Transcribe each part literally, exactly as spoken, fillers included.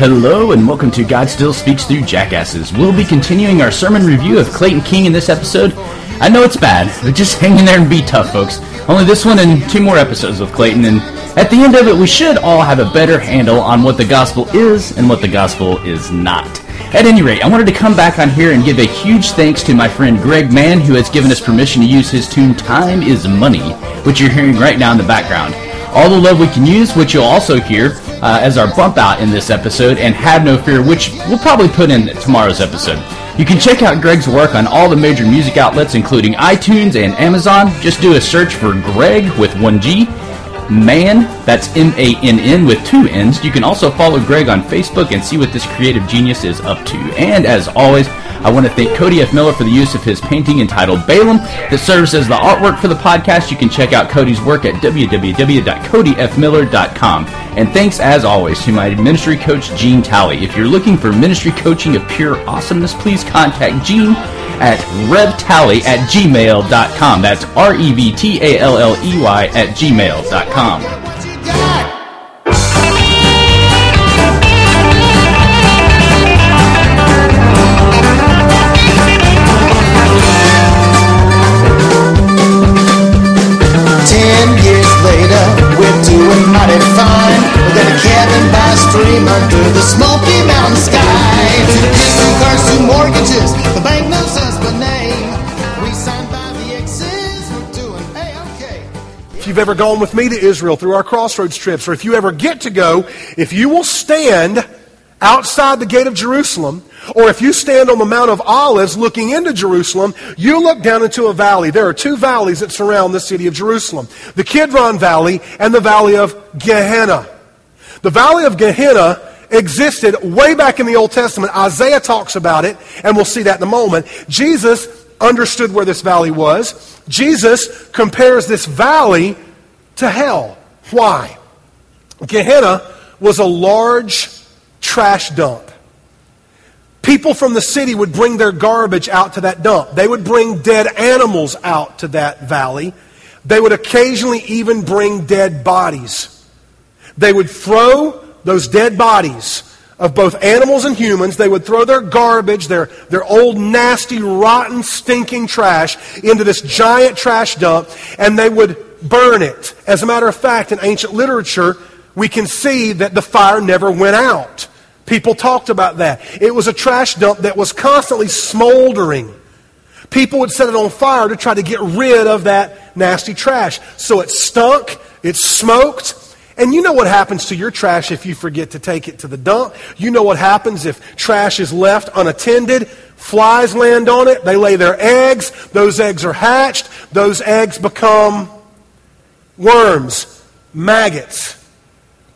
Hello and welcome to God Still Speaks Through Jackasses. We'll be continuing our sermon review of Clayton King in this episode. I know it's bad, but just hang in there and be tough, folks. Only this one and two more episodes of Clayton, and at the end of it, we should all have a better handle on what the gospel is and what the gospel is not. At any rate, I wanted to come back on here and give a huge thanks to my friend Greg Mann, who has given us permission to use his tune, Time is Money, which you're hearing right now in the background. All the Love We Can Use, which you'll also hear uh, as our bump out in this episode, and Have No Fear, which we'll probably put in tomorrow's episode. You can check out Greg's work on all the major music outlets, including iTunes and Amazon. Just do a search for Greg with one G, Mann, that's M A N N with two N's. You can also follow Greg on Facebook and see what this creative genius is up to. And as always, I want to thank Cody F Miller for the use of his painting entitled Balaam that serves as the artwork for the podcast. You can check out Cody's work at w w w dot cody f miller dot com. And thanks, as always, to my ministry coach, Gene Talley. If you're looking for ministry coaching of pure awesomeness, please contact Gene at rev talley at gmail dot com. That's R E V T A L L E Y at gmail dot com. If you've ever gone with me to Israel through our crossroads trips, or if you ever get to go, if you will stand outside the gate of Jerusalem, or if you stand on the Mount of Olives looking into Jerusalem, you look down into a valley. There are two valleys that surround the city of Jerusalem, the Kidron Valley and the Valley of Gehenna. The Valley of Gehenna existed way back in the Old Testament. Isaiah talks about it, and we'll see that in a moment. Jesus understood where this valley was. Jesus compares this valley to hell. Why? Gehenna was a large trash dump. People from the city would bring their garbage out to that dump. They would bring dead animals out to that valley. They would occasionally even bring dead bodies. They would throw those dead bodies of both animals and humans, they would throw their garbage, their, their old, nasty, rotten, stinking trash into this giant trash dump, and they would burn it. As a matter of fact, in ancient literature, we can see that the fire never went out. People talked about that. It was a trash dump that was constantly smoldering. People would set it on fire to try to get rid of that nasty trash. So it stunk, it smoked. And you know what happens to your trash if you forget to take it to the dump. You know what happens if trash is left unattended. Flies land on it. They lay their eggs. Those eggs are hatched. Those eggs become worms, maggots.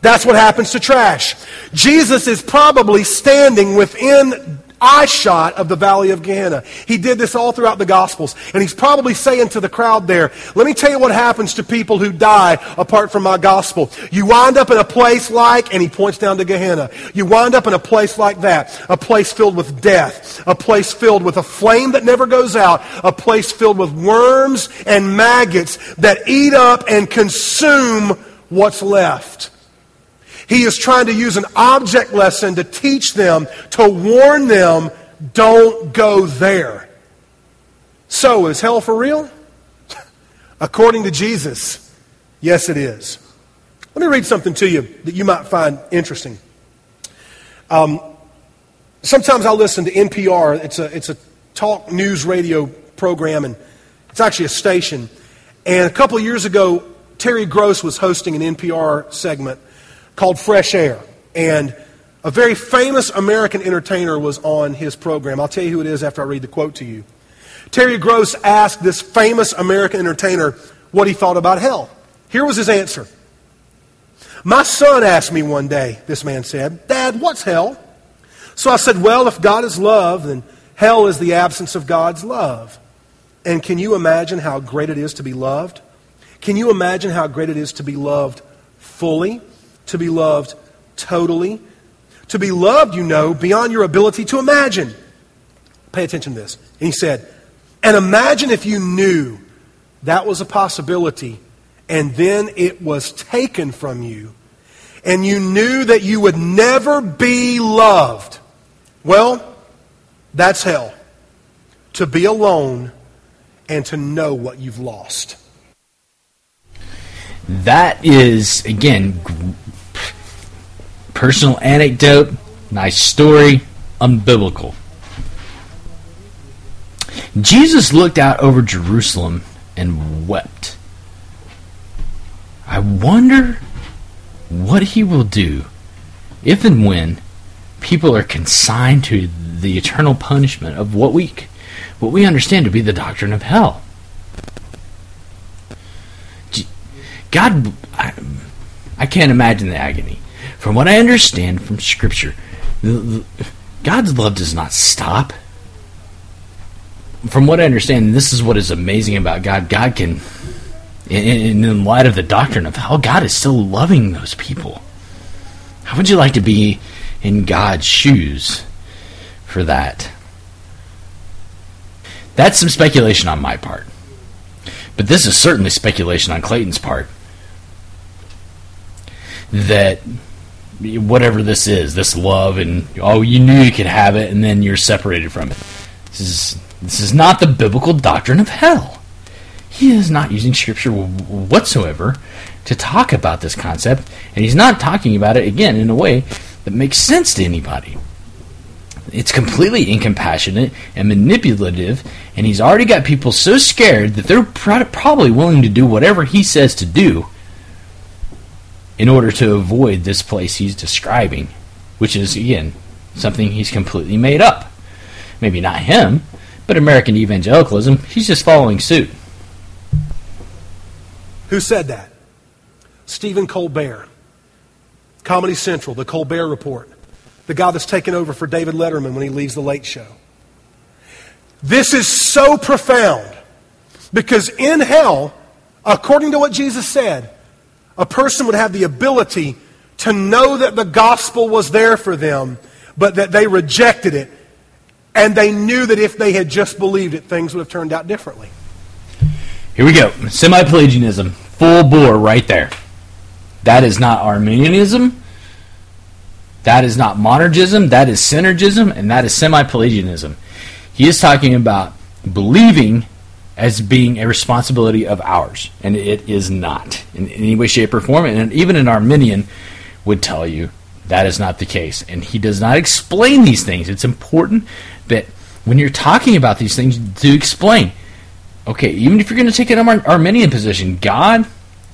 That's what happens to trash. Jesus is probably standing within eyeshot of the Valley of Gehenna. He did this all throughout the Gospels. And he's probably saying to the crowd there, let me tell you what happens to people who die apart from my gospel. You wind up in a place like, and he points down to Gehenna, you wind up in a place like that, a place filled with death, a place filled with a flame that never goes out, a place filled with worms and maggots that eat up and consume what's left. He is trying to use an object lesson to teach them, to warn them, don't go there. So, is hell for real? According to Jesus, yes it is. Let me read something to you that you might find interesting. Um, sometimes I'll listen to N P R. It's a, it's a talk news radio program, and it's actually a station. And a couple of years ago, Terry Gross was hosting an N P R segment called Fresh Air. And a very famous American entertainer was on his program. I'll tell you who it is after I read the quote to you. Terry Gross asked this famous American entertainer what he thought about hell. Here was his answer. My son asked me one day, this man said, Dad, what's hell? So I said, well, if God is love, then hell is the absence of God's love. And can you imagine how great it is to be loved? Can you imagine how great it is to be loved fully? To be loved totally. To be loved, you know, beyond your ability to imagine. Pay attention to this. And he said, and imagine if you knew that was a possibility and then it was taken from you and you knew that you would never be loved, well, that's hell. To be alone and to know what you've lost. That is, again, personal anecdote, nice story, unbiblical. Jesus looked out over Jerusalem and wept. I wonder what he will do if and when people are consigned to the eternal punishment of what we, what we understand to be the doctrine of hell. God, I, I can't imagine the agony. From what I understand from Scripture, God's love does not stop. From what I understand, this is what is amazing about God. God can, in, in light of the doctrine of hell, God is still loving those people. How would you like to be in God's shoes for that? That's some speculation on my part. But this is certainly speculation on Clayton's part. That whatever this is, this love, and oh, you knew you could have it, and then you're separated from it. This is this is not the biblical doctrine of hell. He is not using Scripture whatsoever to talk about this concept, and he's not talking about it again in a way that makes sense to anybody. It's completely incompassionate and manipulative, and he's already got people so scared that they're probably willing to do whatever he says to do in order to avoid this place he's describing, which is, again, something he's completely made up. Maybe not him, but American evangelicalism, he's just following suit. Who said that? Stephen Colbert. Comedy Central, the Colbert Report. The guy that's taken over for David Letterman when he leaves the Late Show. This is so profound, because in hell, according to what Jesus said, a person would have the ability to know that the gospel was there for them, but that they rejected it, and they knew that if they had just believed it, things would have turned out differently. Here we go. Semi-Pelagianism. Full bore right there. That is not Arminianism. That is not Monergism. That is Synergism, and that is Semi-Pelagianism. He is talking about believing as being a responsibility of ours, and it is not in any way, shape, or form. And even an Arminian would tell you that is not the case. And he does not explain these things. It's important that when you're talking about these things, to explain. Okay, even if you're going to take an Ar- Arminian position, God,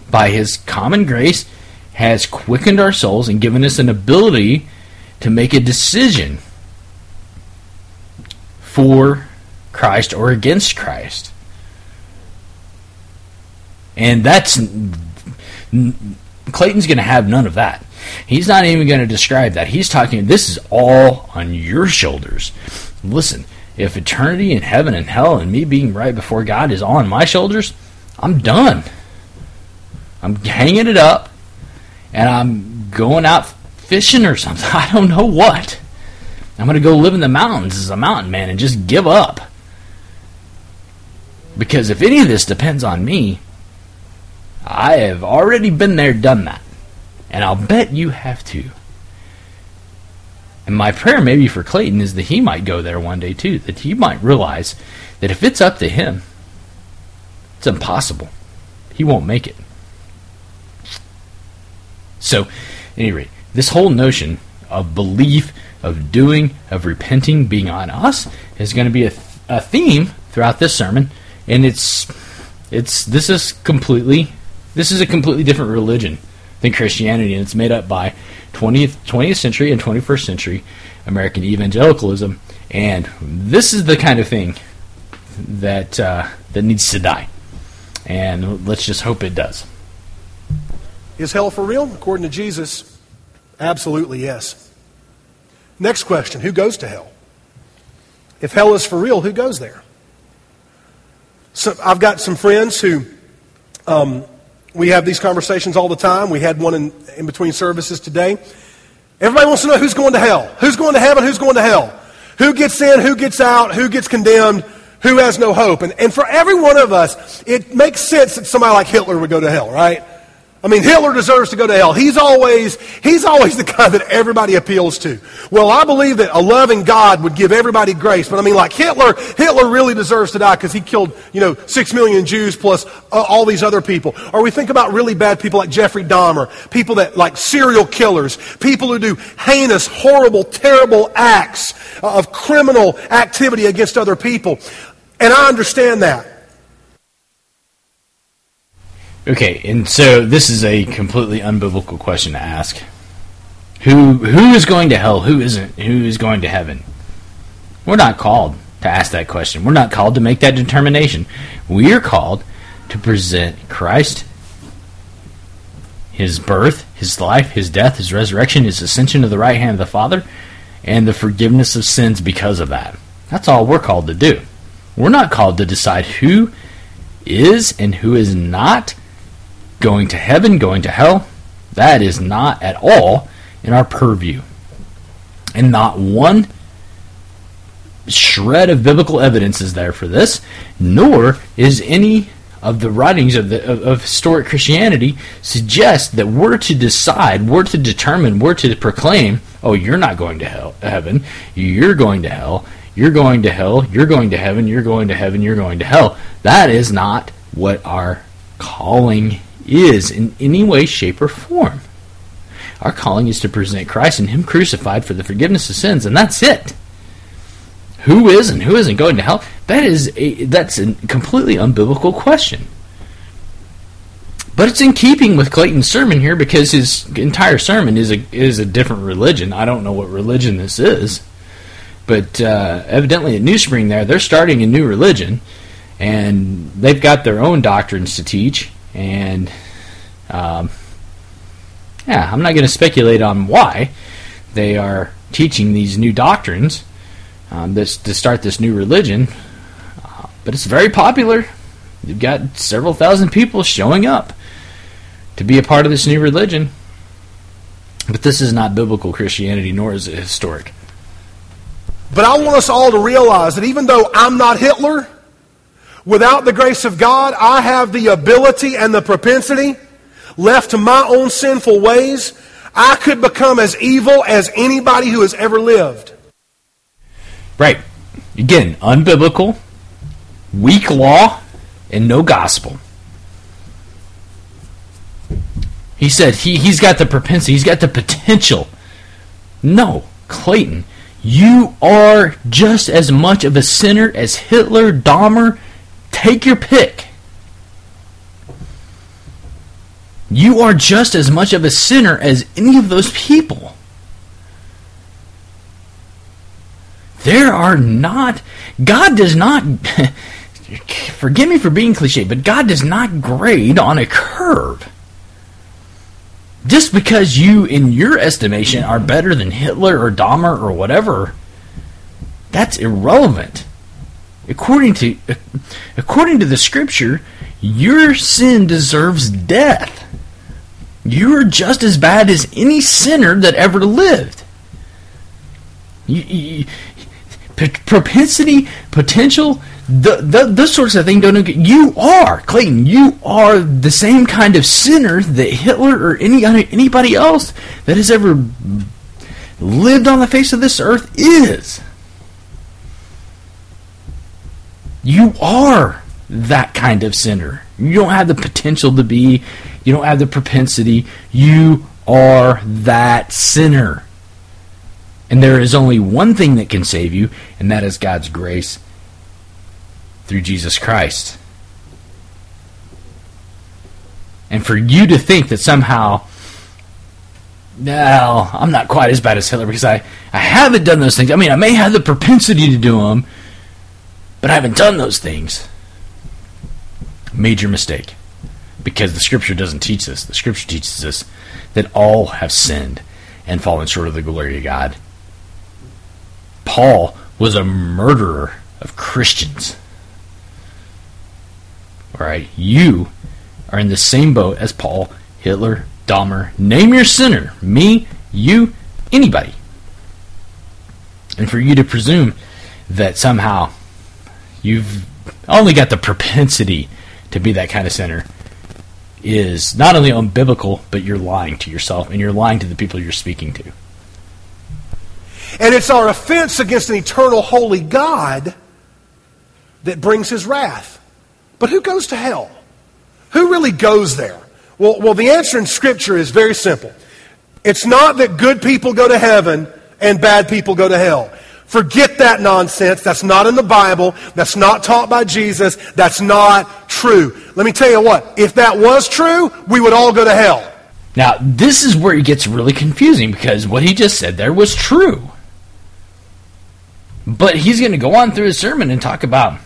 by His common grace, has quickened our souls and given us an ability to make a decision for Christ or against Christ. And that's, Clayton's going to have none of that. He's not even going to describe that. He's talking, this is all on your shoulders. Listen, if eternity and heaven and hell and me being right before God is all on my shoulders, I'm done. I'm hanging it up, and I'm going out fishing or something. I don't know what. I'm going to go live in the mountains as a mountain man and just give up. Because if any of this depends on me, I have already been there, done that. And I'll bet you have too. And my prayer maybe for Clayton is that he might go there one day too. That he might realize that if it's up to him, it's impossible. He won't make it. So, at any rate, this whole notion of belief, of doing, of repenting being on us is going to be a, th- a theme throughout this sermon. And it's... It's this is completely this is a completely different religion than Christianity, and it's made up by twentieth, twentieth century and twenty-first century American evangelicalism, and this is the kind of thing that uh, that needs to die, and let's just hope it does. Is hell for real? According to Jesus, absolutely yes. Next question, who goes to hell? If hell is for real, who goes there? So I've got some friends who, um, we have these conversations all the time. We had one in, in between services today. Everybody wants to know who's going to hell. Who's going to heaven? Who's going to hell? Who gets in? Who gets out? Who gets condemned? Who has no hope? And, and for every one of us, it makes sense that somebody like Hitler would go to hell, right? I mean, Hitler deserves to go to hell. He's always, he's always the guy that everybody appeals to. Well, I believe that a loving God would give everybody grace, but I mean, like Hitler, Hitler really deserves to die because he killed, you know, six million Jews plus uh, all these other people. Or we think about really bad people like Jeffrey Dahmer, people that, like serial killers, people who do heinous, horrible, terrible acts of criminal activity against other people. And I understand that. Okay, and so this is a completely unbiblical question to ask. Who who is going to hell? Who isn't? Who is going to heaven? We're not called to ask that question. We're not called to make that determination. We are called to present Christ, His birth, His life, His death, His resurrection, His ascension to the right hand of the Father, and the forgiveness of sins because of that. That's all we're called to do. We're not called to decide who is and who is not going to heaven, going to hell. That is not at all in our purview. And not one shred of biblical evidence is there for this, nor is any of the writings of, the, of, of historic Christianity suggest that we're to decide, we're to determine, we're to proclaim, oh, you're not going to hell, heaven, you're going to hell, you're going to hell, you're going to heaven, you're going to heaven, you're going to hell. That is not what our calling is in any way, shape, or form. Our calling is to present Christ and Him crucified for the forgiveness of sins, and that's it. Who is and who isn't going to hell? That is a, that's a completely unbiblical question. But it's in keeping with Clayton's sermon here because his entire sermon is a, is a different religion. I don't know what religion this is, but uh, evidently at NewSpring there, they're starting a new religion, and they've got their own doctrines to teach. And, um, yeah, I'm not going to speculate on why they are teaching these new doctrines um, this, to start this new religion. Uh, but it's very popular. You've got several thousand people showing up to be a part of this new religion. But this is not biblical Christianity, nor is it historic. But I want us all to realize that even though I'm not Hitler, without the grace of God, I have the ability and the propensity, left to my own sinful ways, I could become as evil as anybody who has ever lived. Right. Again, unbiblical, weak law, and no gospel. He said he, he's got the propensity, he's got the potential. No, Clayton, you are just as much of a sinner as Hitler, Dahmer. Take your pick. You are just as much of a sinner as any of those people. There are not... God does not... Forgive me for being cliche, but God does not grade on a curve. Just because you, in your estimation, are better than Hitler or Dahmer or whatever, that's irrelevant. According to according to the Scripture, your sin deserves death. You are just as bad as any sinner that ever lived. You, you, propensity, potential, the, the, those sorts of things don't. You are, Clayton, you are the same kind of sinner that Hitler or any anybody else that has ever lived on the face of this earth is. You are that kind of sinner. You don't have the potential to be. You don't have the propensity. You are that sinner. And there is only one thing that can save you, and that is God's grace through Jesus Christ. And for you to think that somehow, no, I'm not quite as bad as Hitler because I, I haven't done those things. I mean, I may have the propensity to do them, but I haven't done those things. Major mistake. Because the Scripture doesn't teach this. The Scripture teaches us that all have sinned and fallen short of the glory of God. Paul was a murderer of Christians. Alright, you are in the same boat as Paul, Hitler, Dahmer. Name your sinner. Me, you, anybody. And for you to presume that somehow you've only got the propensity to be that kind of sinner is not only unbiblical, but you're lying to yourself, and you're lying to the people you're speaking to. And it's our offense against an eternal holy God that brings his wrath. But who goes to hell? Who really goes there? Well, well, the answer in Scripture is very simple. It's not that good people go to heaven and bad people go to hell. Forget that nonsense. That's not in the Bible. That's not taught by Jesus. That's not true. Let me tell you what, if that was true, we would all go to hell. Now, this is where it gets really confusing, because what he just said there was true. But he's going to go on through his sermon and talk about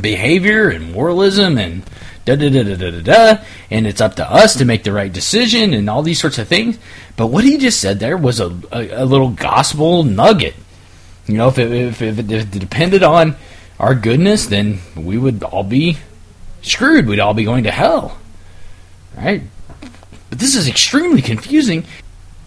behavior and moralism and da-da-da-da-da-da-da, and it's up to us to make the right decision and all these sorts of things. But what he just said there was a, a, a little gospel nugget. You know, if it, if, it, if it depended on our goodness, then we would all be screwed. We'd all be going to hell, right? But this is extremely confusing.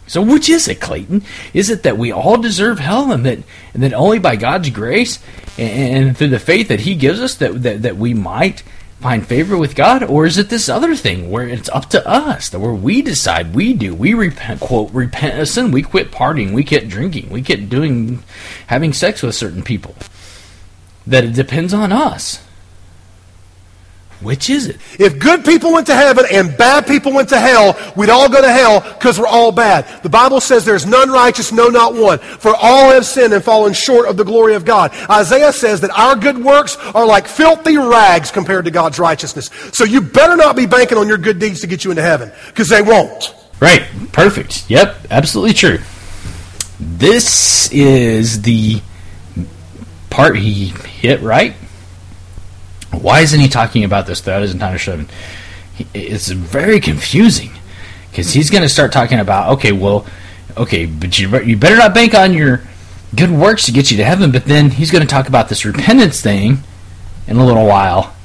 So which is it, Clayton? Is it that we all deserve hell, and that and that only by God's grace and, and through the faith that he gives us that, that, that we might find favor with God? Or is it this other thing where it's up to us, that where we decide, we do, we repent, quote, repent of sin, we quit partying, we quit drinking, we quit doing, having sex with certain people, that it depends on us? Which is it? If good people went to heaven and bad people went to hell, we'd all go to hell because we're all bad. The Bible says there's none righteous, no, not one. For all have sinned and fallen short of the glory of God. Isaiah says that our good works are like filthy rags compared to God's righteousness. So you better not be banking on your good deeds to get you into heaven, because they won't. Right. Perfect. Yep. Absolutely true. This is the part he hit right. Why isn't he talking about this throughout his entire show? It's very confusing, because he's going to start talking about, okay, well, okay, but you, you better not bank on your good works to get you to heaven. But then he's going to talk about this repentance thing in a little while,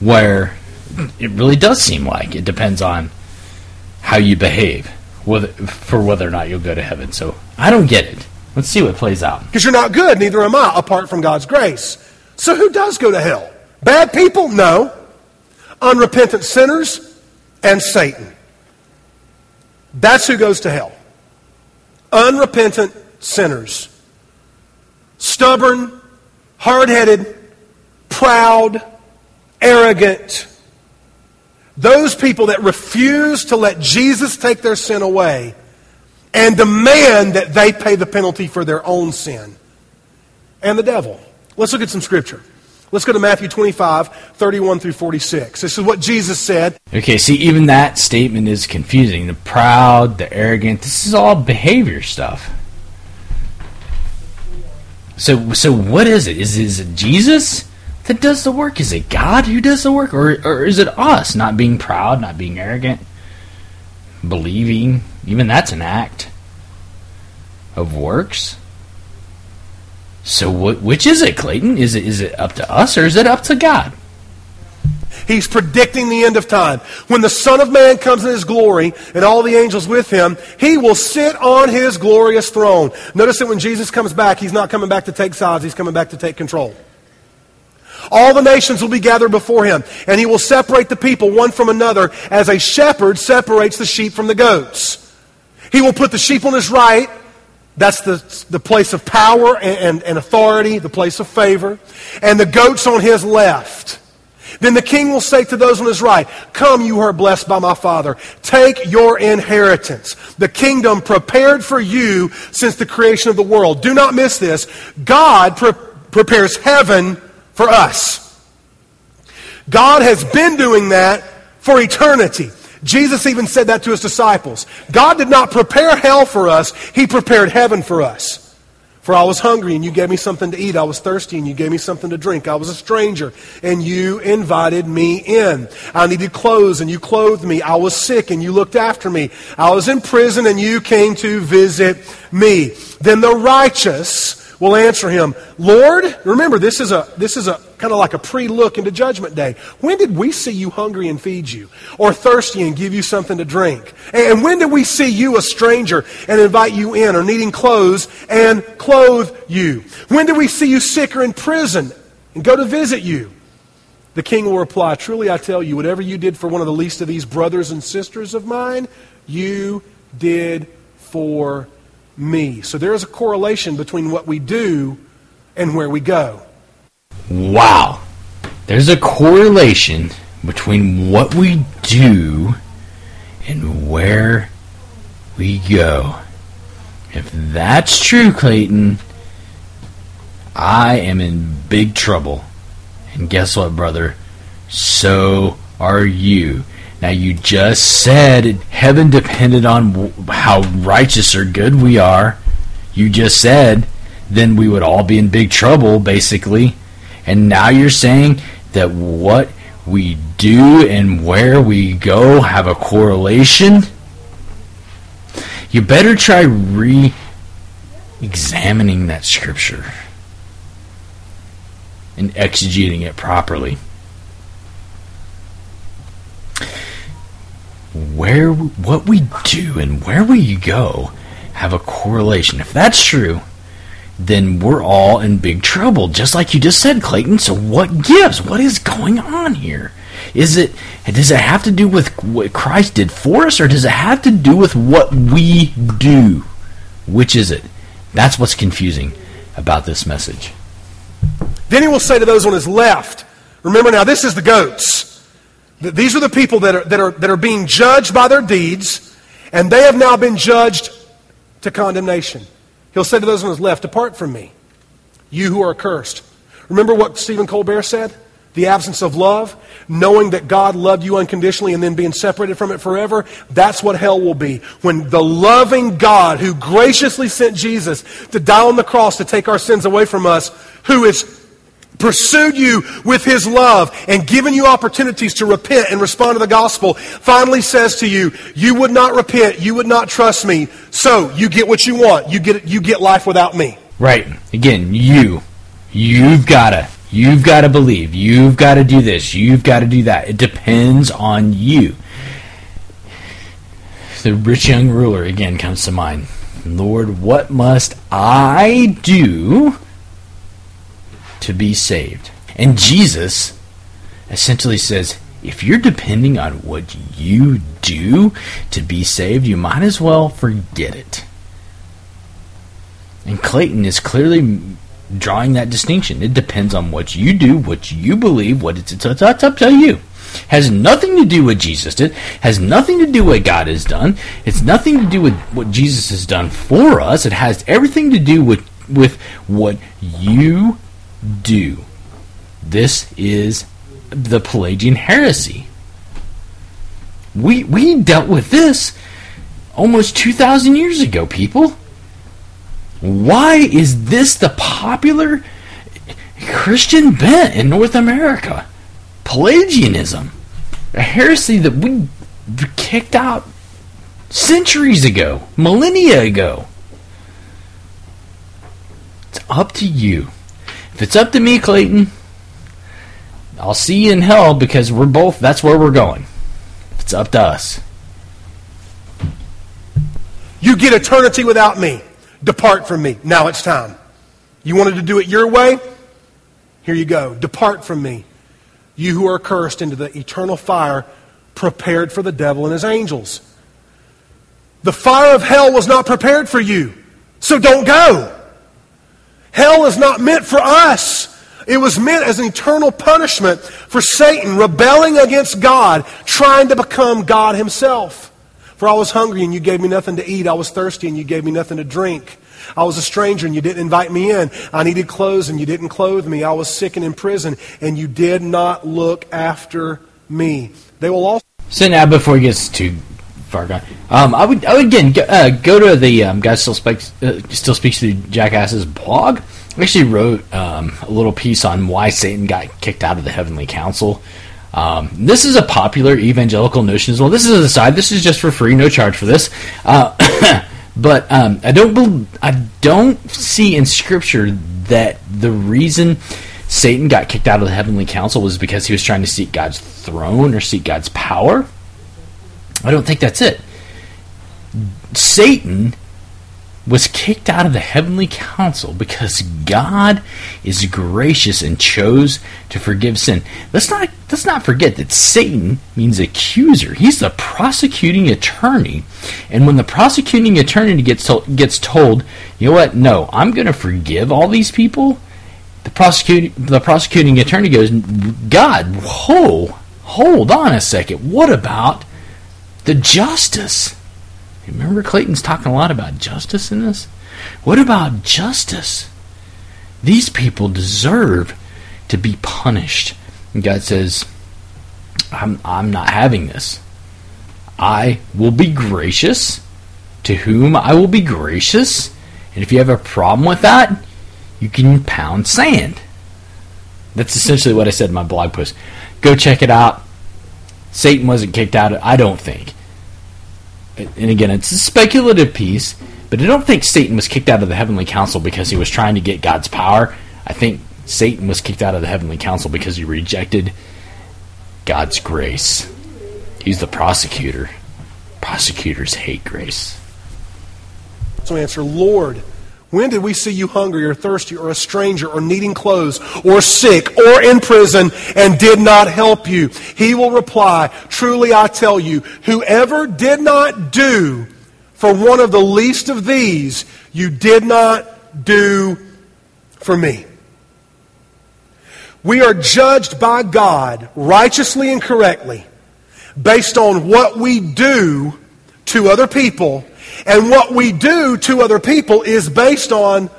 where it really does seem like it depends on how you behave whether, for whether or not you'll go to heaven. So I don't get it. Let's see what plays out. Because you're not good, neither am I, apart from God's grace. So who does go to hell? Bad people? No. Unrepentant sinners and Satan. That's who goes to hell. Unrepentant sinners. Stubborn, hard-headed, proud, arrogant. Those people that refuse to let Jesus take their sin away and demand that they pay the penalty for their own sin. And the devil. Let's look at some scripture. Let's go to Matthew twenty-five, thirty-one through forty-six. This is what Jesus said. Okay, see, even that statement is confusing. The proud, the arrogant, this is all behavior stuff. So so what is it? Is, is it Jesus that does the work? Is it God who does the work? Or, or is it us not being proud, not being arrogant, believing? Even that's an act of works. So what, which is it, Clayton? Is it is it up to us, or is it up to God? He's predicting the end of time. When the Son of Man comes in his glory and all the angels with him, he will sit on his glorious throne. Notice that when Jesus comes back, he's not coming back to take sides. He's coming back to take control. All the nations will be gathered before him, and he will separate the people one from another as a shepherd separates the sheep from the goats. He will put the sheep on his right. That's the, the place of power and, and, and authority, the place of favor. And the goats on his left. Then the king will say to those on his right, "Come, you who are blessed by my Father. Take your inheritance, the kingdom prepared for you since the creation of the world." Do not miss this. God pre- prepares heaven for us. God has been doing that for eternity. Jesus even said that to his disciples. God did not prepare hell for us. He prepared heaven for us. "For I was hungry, and you gave me something to eat. I was thirsty, and you gave me something to drink. I was a stranger, and you invited me in. I needed clothes, and you clothed me. I was sick, and you looked after me. I was in prison, and you came to visit me." Then the righteous will answer him, "Lord," remember, this is a this is a kind of like a pre-look into Judgment Day. "When did we see you hungry and feed you, or thirsty and give you something to drink? And when did we see you a stranger and invite you in, or needing clothes and clothe you? When did we see you sick or in prison and go to visit you?" The king will reply, truly I tell you, whatever you did for one of the least of these brothers and sisters of mine, you did for me. So there is a correlation between what we do and where we go. Wow. There's a correlation between what we do and where we go. If that's true, Clayton, I am in big trouble. And guess what, brother? So are you. Now, you just said heaven depended on how righteous or good we are. You just said then we would all be in big trouble, basically. And now you're saying that what we do and where we go have a correlation? You better try re-examining that scripture and exegeting it properly. Where, what we do and where we go have a correlation. If that's true, then we're all in big trouble, just like you just said, Clayton. So what gives? What is going on here? Is it? Does it have to do with what Christ did for us, or does it have to do with what we do? Which is it? That's what's confusing about this message. Then he will say to those on his left, remember now, this is the goats. These are the people that are that are that are being judged by their deeds, and they have now been judged to condemnation. He'll say to those on his left, depart from me, you who are accursed. Remember what Stephen Colbert said? The absence of love, knowing that God loved you unconditionally and then being separated from it forever, that's what hell will be. When the loving God who graciously sent Jesus to die on the cross to take our sins away from us, who is pursued you with his love and given you opportunities to repent and respond to the gospel, finally says to you, you would not repent, you would not trust me, so you get what you want. You get you get life without me. Right. Again, you. You've got to. You've got to believe. You've got to do this. You've got to do that. It depends on you. The rich young ruler again comes to mind. Lord, what must I do to be saved? And Jesus essentially says, if you're depending on what you do to be saved, you might as well forget it. And Clayton is clearly drawing that distinction. It depends on what you do, what you believe, what it's, it's, it's, it's up to you. Has nothing to do with what Jesus did. Has nothing to do with what God has done. It's nothing to do with what Jesus has done for us. It has everything to do with, with what you do. This is the Pelagian heresy. We we dealt with this almost two thousand years ago, people. Why is this the popular Christian bent in North America? Pelagianism. A heresy that we kicked out centuries ago, millennia ago. It's up to you. If it's up to me, Clayton, I'll see you in hell because we're both, that's where we're going. If it's up to us. You get eternity without me. Depart from me. Now it's time. You wanted to do it your way? Here you go. Depart from me, you who are cursed, into the eternal fire prepared for the devil and his angels. The fire of hell was not prepared for you, so don't go. Hell is not meant for us. It was meant as an eternal punishment for Satan rebelling against God, trying to become God himself. For I was hungry and you gave me nothing to eat. I was thirsty and you gave me nothing to drink. I was a stranger and you didn't invite me in. I needed clothes and you didn't clothe me. I was sick and in prison and you did not look after me. They will also... So now, before he gets too far gone, um, I would I would again go, uh, go to the um, God Still Speaks uh, Still Speaks Through Jackasses blog. I actually wrote um, a little piece on why Satan got kicked out of the Heavenly Council. Um, this is a popular evangelical notion as well. This is an aside. This is just for free, no charge for this. Uh, but um, I don't be- I don't see in Scripture that the reason Satan got kicked out of the Heavenly Council was because he was trying to seek God's throne or seek God's power. I don't think that's it. Satan was kicked out of the heavenly council because God is gracious and chose to forgive sin. Let's not let's not forget that Satan means accuser. He's the prosecuting attorney. And when the prosecuting attorney gets told, gets told, you know what, no, I'm going to forgive all these people, the prosecuting, the prosecuting attorney goes, God, whoa, hold on a second. What about the justice? Remember, Clayton's talking a lot about justice in this? What about justice? These people deserve to be punished. And God says, I'm, I'm not having this. I will be gracious to whom I will be gracious. And if you have a problem with that, you can pound sand. That's essentially what I said in my blog post. Go check it out. Satan wasn't kicked out, I don't think. And again, it's a speculative piece, but I don't think Satan was kicked out of the heavenly council because he was trying to get God's power. I think Satan was kicked out of the heavenly council because he rejected God's grace. He's the prosecutor. Prosecutors hate grace. So answer, Lord, when did we see you hungry or thirsty or a stranger or needing clothes or sick or in prison and did not help you? He will reply, truly I tell you, whoever did not do for one of the least of these, you did not do for me. We are judged by God righteously and correctly based on what we do to other people. And what we do to other people is based on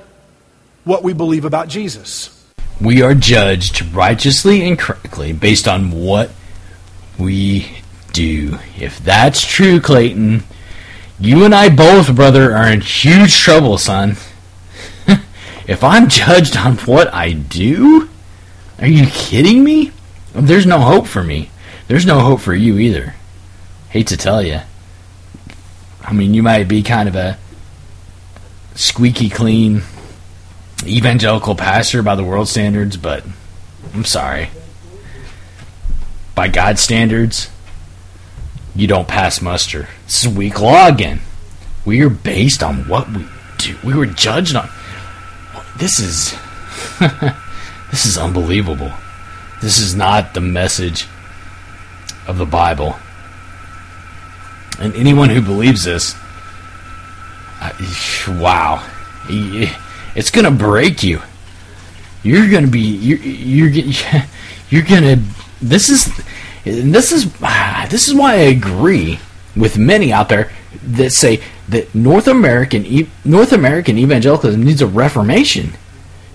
what we believe about Jesus. We are judged righteously and correctly based on what we do. If that's true, Clayton, you and I both, brother, are in huge trouble, son. If I'm judged on what I do, are you kidding me? There's no hope for me. There's no hope for you either. Hate to tell you. I mean, you might be kind of a squeaky clean evangelical pastor by the world standards, but I'm sorry. By God's standards, you don't pass muster. This is weak law again. We are based on what we do. We were judged on. This is this is unbelievable. This is not the message of the Bible. And anyone who believes this, wow, it's going to break you. You're going to be, you're, you're, you're going to, this is, this is, this is why I agree with many out there that say that North American, North American evangelicalism needs a reformation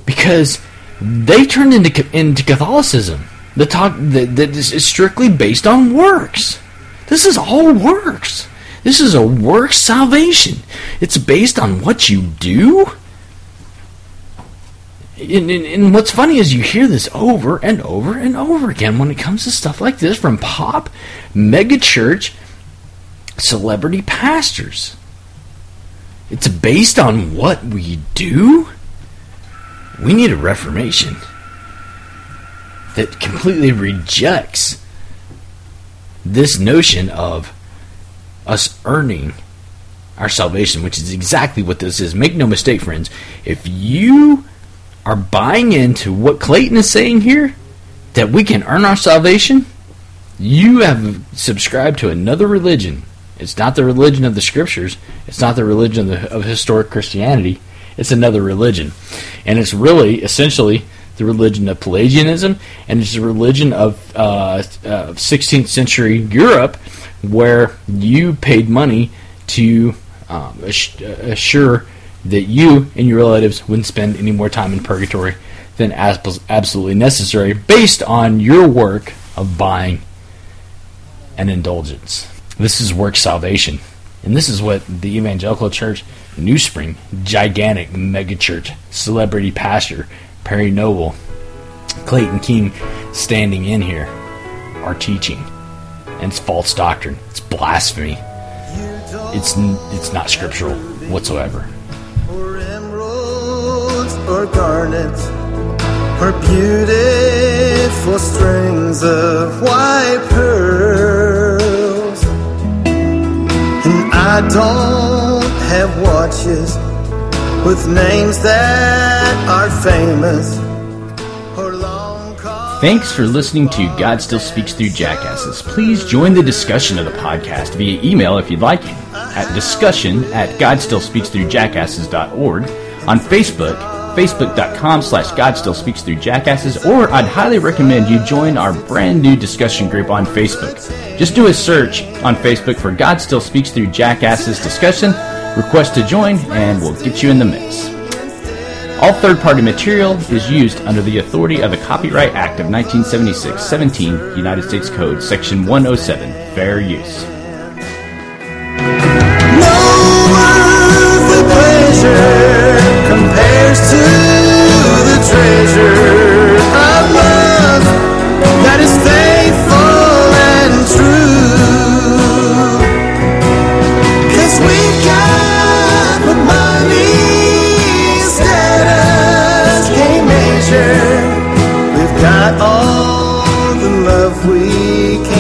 because they turned into into Catholicism. The talk that is strictly based on works. This is all works. This is a works salvation. It's based on what you do. And, and, and what's funny is you hear this over and over and over again when it comes to stuff like this from pop, megachurch, celebrity pastors. It's based on what we do. We need a reformation that completely rejects this notion of us earning our salvation, which is exactly what this is. Make no mistake, friends. If you are buying into what Clayton is saying here, that we can earn our salvation, you have subscribed to another religion. It's not the religion of the Scriptures. It's not the religion of, the, of historic Christianity. It's another religion. And it's really, essentially, the religion of Pelagianism, and it's the religion of uh, uh, sixteenth century Europe, where you paid money to um, assure that you and your relatives wouldn't spend any more time in purgatory than absolutely necessary, based on your work of buying an indulgence. This is work salvation, and this is what the evangelical church, NewSpring, gigantic megachurch, celebrity pastor Perry Noble, Clayton King, standing in here, are teaching. And it's false doctrine. It's blasphemy. It's it's not scriptural whatsoever. Or emeralds or garnets or beautiful strings of white pearls. And I don't have watches with names that are famous. Thanks for listening to God Still Speaks Through Jackasses. Please join the discussion of the podcast via email if you'd like it at discussion at godstillspeaksthroughjackasses dot org, on Facebook, facebook.com slash godstillspeaksthroughjackasses, or I'd highly recommend you join our brand new discussion group on Facebook. Just do a search on Facebook for God Still Speaks Through Jackasses discussion, request to join, and we'll get you in the mix. All third-party material is used under the authority of the Copyright Act of nineteen seventy-six, seventeen United States Code, Section one oh seven, Fair Use. No earthly pleasure compares to the treasure of love that is faithful and true. 'Cause we got the money. We've got all the love we can.